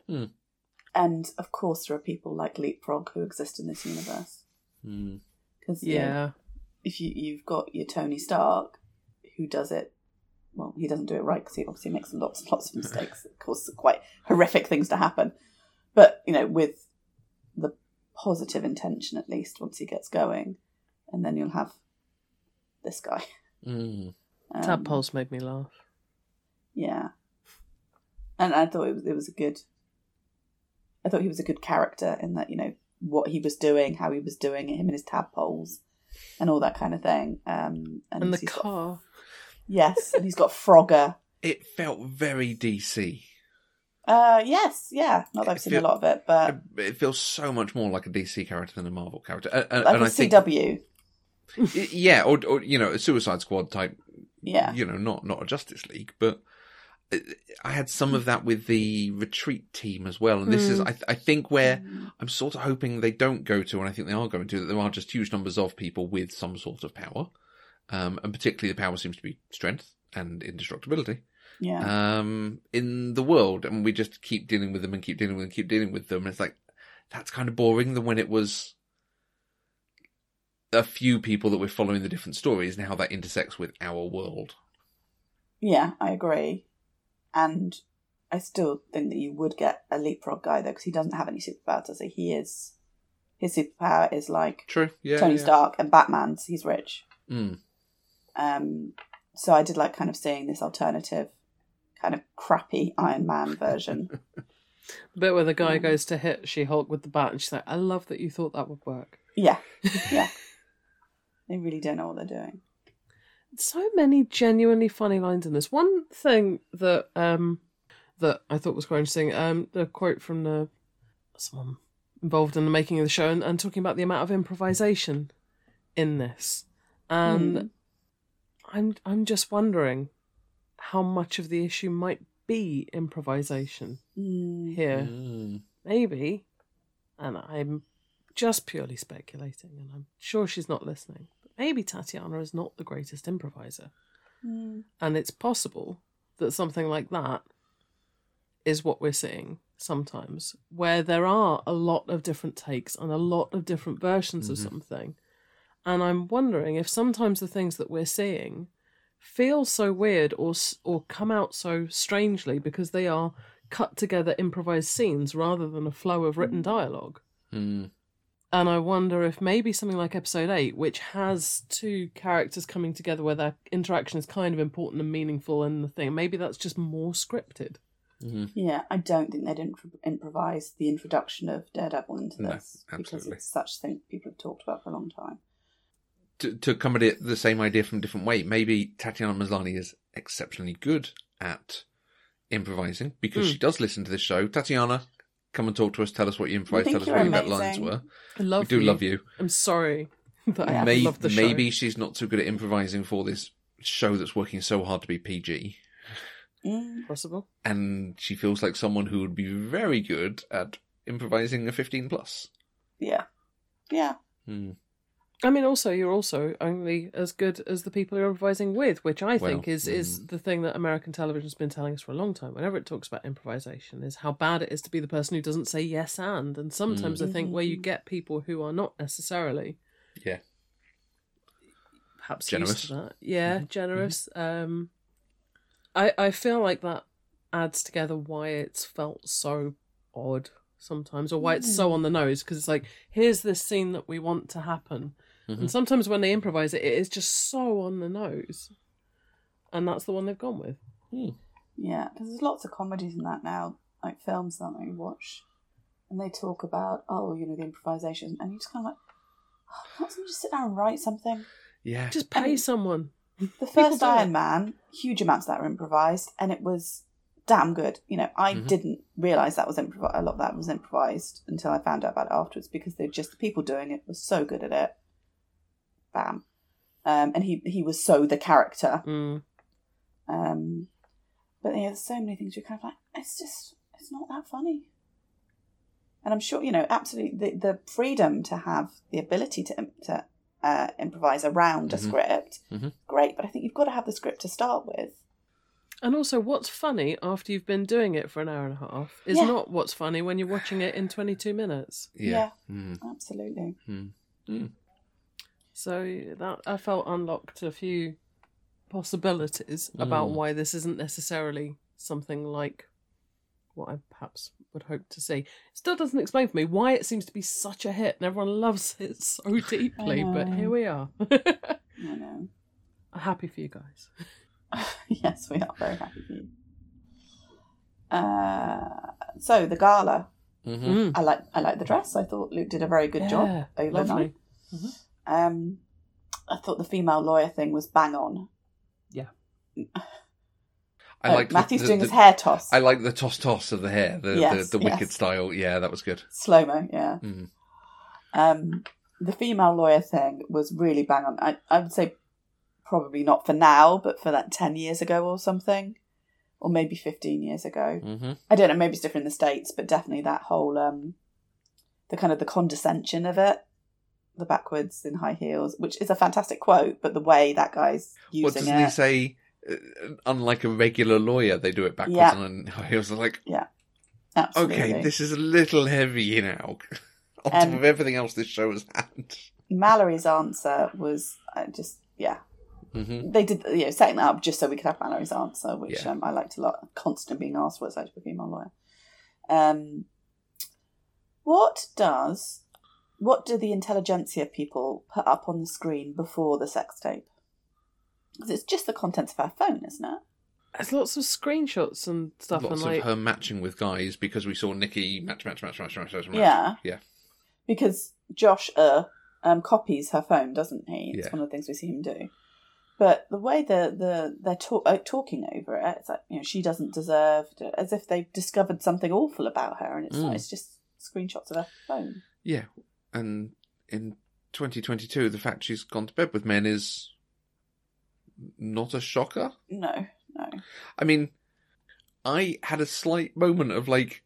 And, of course, there are people like Leapfrog who exist in this universe. Because if you've got your Tony Stark, who does it... Well, he doesn't do it right, because he obviously makes lots and lots of mistakes. It causes quite horrific things to happen. But, you know, with the positive intention, at least, once he gets going, and then you'll have this guy. Tadpoles made me laugh. Yeah. And I thought he was a good character in that, you know, what he was doing, how he was doing it, him and his tadpoles, and all that kind of thing. And the car. Yes, and he's got Frogger. It felt very DC. Yes, yeah. Not that I've seen a lot of it, but... It feels so much more like a DC character than a Marvel character. And a CW. Yeah, or, you know, a Suicide Squad type. Yeah. You know, not a Justice League, but... I had some of that with the retreat team as well. And this is, I think, where I'm sort of hoping they don't go to, and I think they are going to, that there are just huge numbers of people with some sort of power. And particularly the power seems to be strength and indestructibility. Yeah. In the world. And we just keep dealing with them and keep dealing with them and keep dealing with them. And it's like, that's kind of boring than when it was a few people that we're following the different stories and how that intersects with our world. Yeah, I agree. And I still think that you would get a Leapfrog guy, though, because he doesn't have any superpowers. So his superpower is like Tony Stark and Batman's. He's rich. So I did like kind of seeing this alternative, kind of crappy Iron Man version. The bit where the guy goes to hit She-Hulk with the bat, and she's like, I love that you thought that would work. Yeah, yeah. They really don't know what they're doing. So many genuinely funny lines in this. One thing that that I thought was quite interesting, the quote from someone involved in the making of the show and talking about the amount of improvisation in this. And I'm just wondering how much of the issue might be improvisation here. Maybe. And I'm just purely speculating, and I'm sure she's not listening. Maybe Tatiana is not the greatest improviser. And it's possible that something like that is what we're seeing sometimes, where there are a lot of different takes and a lot of different versions of something. And I'm wondering if sometimes the things that we're seeing feel so weird or come out so strangely because they are cut together improvised scenes rather than a flow of written dialogue. And I wonder if maybe something like episode 8, which has two characters coming together where their interaction is kind of important and meaningful and the thing, maybe that's just more scripted. Yeah, I don't think they'd improvise the introduction of Daredevil into this. Absolutely. Because it's such thing people have talked about for a long time. To accommodate the same idea from a different way, maybe Tatiana Maslany is exceptionally good at improvising because she does listen to this show. Tatiana... Come and talk to us, tell us what you improvised, tell us what your outlines were. I love you. I'm sorry that I love the show. Maybe she's not so good at improvising for this show that's working so hard to be PG. Possible. And she feels like someone who would be very good at improvising a 15+. Yeah. Yeah. I mean, also, you're also only as good as the people you're improvising with, which I think is the thing that American television's been telling us for a long time, whenever it talks about improvisation, is how bad it is to be the person who doesn't say yes and. And sometimes I think where you get people who are not necessarily... Yeah. Perhaps generous. Used to that. Yeah, generous. I feel like that adds together why it's felt so odd sometimes, or why it's so on the nose, because it's like, here's this scene that we want to happen. And sometimes when they improvise it, it is just so on the nose. And that's the one they've gone with. Yeah, because there's lots of comedies in that now, like films that we watch. And they talk about, oh, you know, the improvisation. And you're just kind of like, oh, can't someone just sit down and write something? Yeah. Just pay someone. The first Iron Man, huge amounts of that were improvised. And it was damn good. You know, I didn't realise that was improvised. A lot of that was improvised until I found out about it afterwards, because they're just, the people doing it were so good at it. Bam. And he was so the character. But yeah, there's so many things you're kind of like, it's just, it's not that funny. And I'm sure, you know, absolutely the freedom to have the ability to improvise around a script, great, but I think you've got to have the script to start with. And also, what's funny after you've been doing it for an hour and a half is not what's funny when you're watching it in 22 minutes. Absolutely. So that I felt unlocked a few possibilities about why this isn't necessarily something like what I perhaps would hope to see. It still doesn't explain for me why it seems to be such a hit and everyone loves it so deeply, but here we are. I know. I'm happy for you guys. Yes, we are very happy for you. So the gala. I like the dress. I thought Luke did a very good job overnight. Lovely. I thought the female lawyer thing was bang on. Yeah. I liked Matthew's doing his hair toss. I like the toss of the hair, the wicked style. Yeah, that was good. Slow mo. Yeah. The female lawyer thing was really bang on. I would say probably not for now, but for that 10 years ago or something, or maybe 15 years ago. I don't know. Maybe it's different in the States, but definitely that whole the kind of the condescension of it. The backwards in high heels, which is a fantastic quote, but the way that guy's using it. What doesn't he say? Unlike a regular lawyer, they do it backwards on high heels. I was like, yeah, absolutely. Okay, this is a little heavy now. On top of everything else this show has had. Mallory's answer was just, yeah. They did, you know, setting that up just so we could have Mallory's answer, which I liked a lot. Constantly being asked what's actually a female lawyer. What do the intelligentsia people put up on the screen before the sex tape? Because it's just the contents of her phone, isn't it? There's lots of screenshots and stuff. Lots of her matching with guys, because we saw Nikki match. Yeah. Because Josh copies her phone, doesn't he? It's one of the things we see him do. But the way they're talking over it, it's like, you know, she doesn't deserve it, as if they've discovered something awful about her, and it's not, it's just screenshots of her phone. Yeah. And in 2022, the fact she's gone to bed with men is not a shocker. No. I mean, I had a slight moment of like,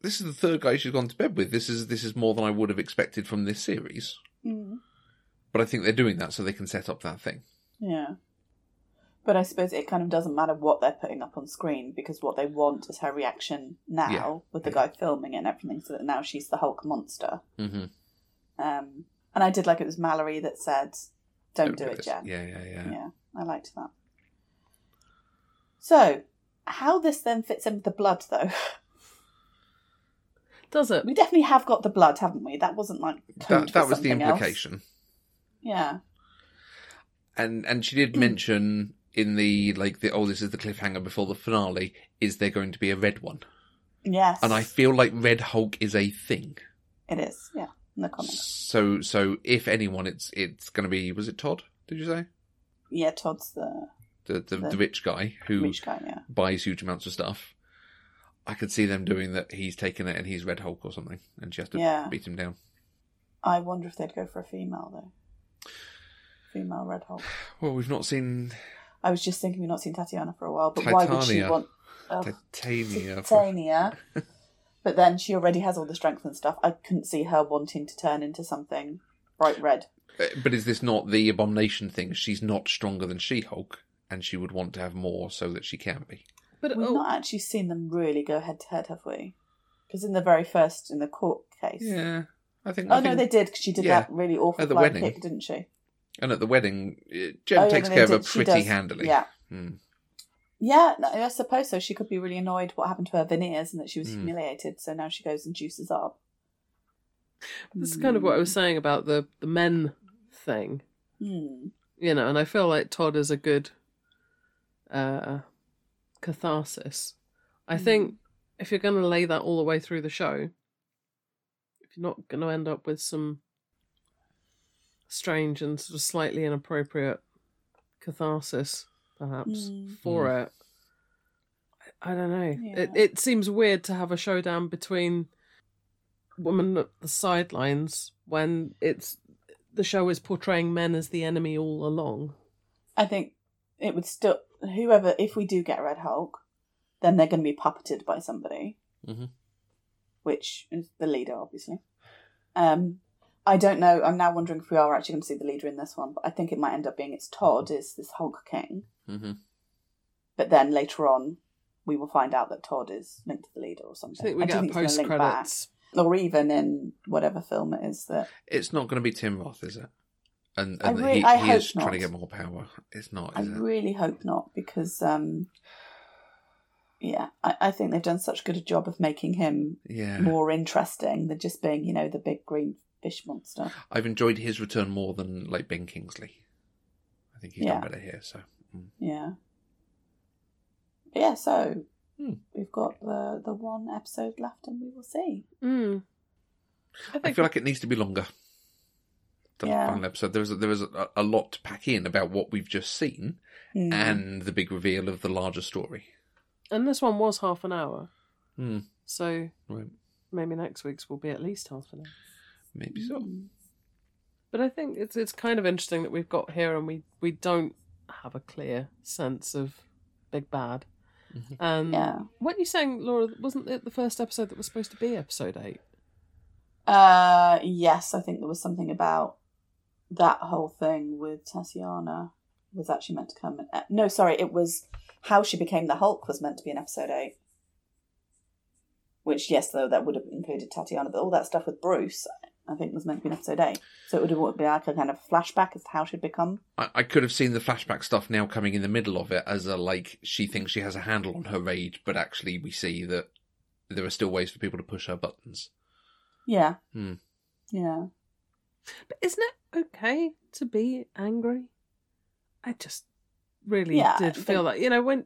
this is the third guy she's gone to bed with. This is more than I would have expected from this series. But I think they're doing that so they can set up that thing. Yeah. But I suppose it kind of doesn't matter what they're putting up on screen, because what they want is her reaction now with the guy filming it and everything, so that now she's the Hulk monster. And I did like it was Mallory that said, don't do it, Jen. Yeah, I liked that. So, how this then fits in with the blood, though. Does it? We definitely have got the blood, haven't we? That wasn't like... That was the implication. Else. Yeah. And she did mention in the, like, this is the cliffhanger before the finale, is there going to be a red one? Yes. And I feel like Red Hulk is a thing. It is, yeah. In the comments. So if anyone, it's going to be. Was it Todd? Did you say? Yeah, Todd's the rich guy who buys huge amounts of stuff. I could see them doing that. He's taken it, and he's Red Hulk or something, and she has to beat him down. I wonder if they'd go for a female though. Female Red Hulk. Well, we've not seen. I was just thinking we've not seen Tatiana for a while, but Titania. Why would she want Titania? But then she already has all the strength and stuff. I couldn't see her wanting to turn into something bright red. But is this not the Abomination thing? She's not stronger than She-Hulk, and she would want to have more so that she can be. But we've not actually seen them really go head to head, have we? Because in the very first, in the court case, yeah, I think. Oh no, they did, because she did that really awful blind kick, didn't she? And at the wedding, Jen takes care of her pretty handily. Yeah. Mm. Yeah, I suppose so. She could be really annoyed what happened to her veneers and that she was humiliated, so now she goes and juices up. That's kind of what I was saying about the men thing. Mm. You know, and I feel like Todd is a good catharsis. I think if you're going to lay that all the way through the show, if you're not going to end up with some strange and sort of slightly inappropriate catharsis, perhaps, for it. I don't know. Yeah. It seems weird to have a showdown between women at the sidelines when the show is portraying men as the enemy all along. I think it would still... Whoever... If we do get Red Hulk, then they're going to be puppeted by somebody. Mm-hmm. Which is the leader, obviously. I don't know. I'm now wondering if we are actually going to see the leader in this one, but I think it might end up being it's Todd, is this Hulk King. Mm-hmm. But then later on, we will find out that Todd is linked to the leader or something. I think we get a post-credits. Or even in whatever film it is that... It's not going to be Tim Roth, is it? And he is trying to get more power. It's not, is it? I really hope not, because... I think they've done such good a job of making him more interesting than just being, you know, the big green... fish monster. I've enjoyed his return more than like Ben Kingsley. I think he's done better here. So we've got the one episode left, and we will see. Mm. I feel like it needs to be longer. The final episode. There was a lot to pack in about what we've just seen, and the big reveal of the larger story. And this one was half an hour. Mm. So maybe next week's will be at least half an hour. Maybe so. But I think it's kind of interesting that we've got here and we don't have a clear sense of big bad. Mm-hmm. Weren't you saying, Laura, wasn't it the first episode that was supposed to be episode 8? Yes, I think there was something about that whole thing with Tatiana was actually meant to come. It was how she became the Hulk was meant to be in episode 8. Which, yes, though, that would have included Tatiana, but all that stuff with Bruce... I think was meant to be in episode 8. So it would be like a kind of flashback as to how she'd become. I could have seen the flashback stuff now coming in the middle of it as she thinks she has a handle on her rage, but actually we see that there are still ways for people to push her buttons. Yeah. Hmm. Yeah. But isn't it okay to be angry? I just really did feel like, you know, when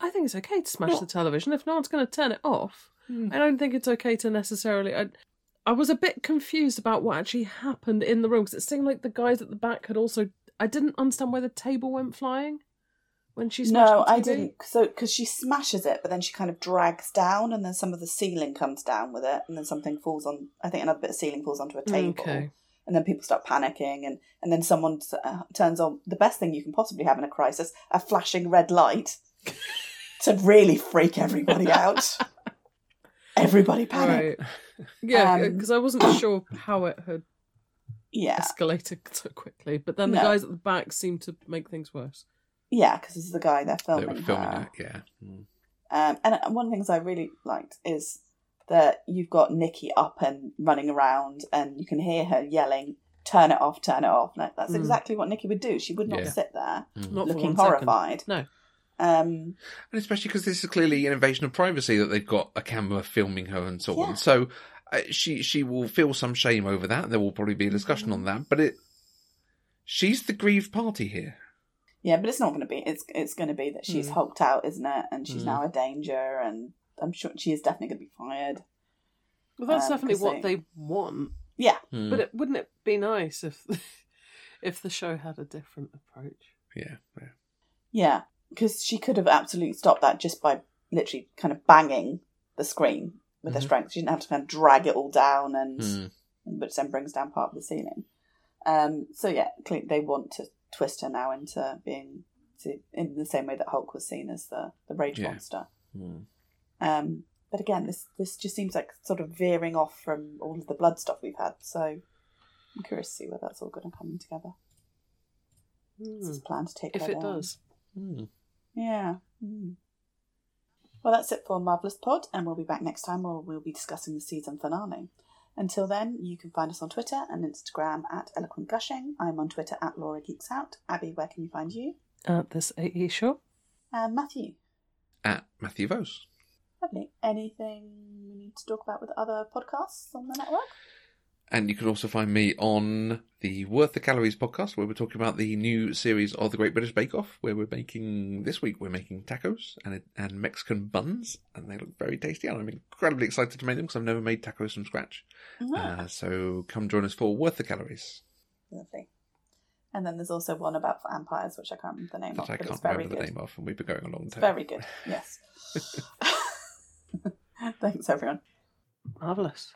I think it's okay to smash the television. If no one's going to turn it off, I don't think it's okay to necessarily... I was a bit confused about what actually happened in the room, because it seemed like the guys at the back had also... I didn't understand why the table went flying when she smashed the TV. No, I didn't, because she smashes it, but then she kind of drags down, and then some of the ceiling comes down with it, and then something falls on... I think another bit of ceiling falls onto a table. Okay. And then people start panicking, and then someone turns on... The best thing you can possibly have in a crisis, a flashing red light to really freak everybody out. Everybody panicked. Right. Yeah, because I wasn't sure how it had escalated so quickly. But then the guys at the back seemed to make things worse. Yeah, because this is the guy they're filming. They were filming her. It. And one of the things I really liked is that you've got Nikki up and running around, and you can hear her yelling, "Turn it off, turn it off." Like, that's exactly what Nikki would do. She would not sit there looking horrified. Second. No. And especially because this is clearly an invasion of privacy that they've got a camera filming her and so on. So she will feel some shame over that. There will probably be a discussion on that. But she's the grieved party here. Yeah, but it's not going to be. It's going to be that she's hulked out, isn't it? And she's now a danger. And I'm sure she is definitely going to be fired. Well, that's definitely what they want. Yeah, but wouldn't it be nice if the show had a different approach? Yeah. Because she could have absolutely stopped that just by literally kind of banging the screen with her strength. She didn't have to kind of drag it all down, which then brings down part of the ceiling. They want to twist her now into being in the same way that Hulk was seen as the rage monster. Mm. But again, this just seems like sort of veering off from all of the blood stuff we've had. So I'm curious to see where that's all going to come together. It's his plan to take that down. If it does. Mm. Yeah. Mm. Well, that's it for Marvellous Pod, and we'll be back next time where we'll be discussing the season finale. Until then, you can find us on Twitter and Instagram at Eloquent Gushing. I'm on Twitter at Laura Geeks Out. Abby, where can you find you? At This AE Show. And Matthew? At Matthew Vose. Lovely. Anything we need to talk about with other podcasts on the network? And you can also find me on the Worth the Calories podcast, where we're talking about the new series of The Great British Bake Off, where we're making, this week, we're making tacos and Mexican buns, and they look very tasty, and I'm incredibly excited to make them because I've never made tacos from scratch. Mm-hmm. So come join us for Worth the Calories. Lovely. And then there's also one about vampires, which I can't remember the name of, but it's very good. I can't remember the name of, and we've been going a long time. Very good, yes. Thanks, everyone. Marvellous.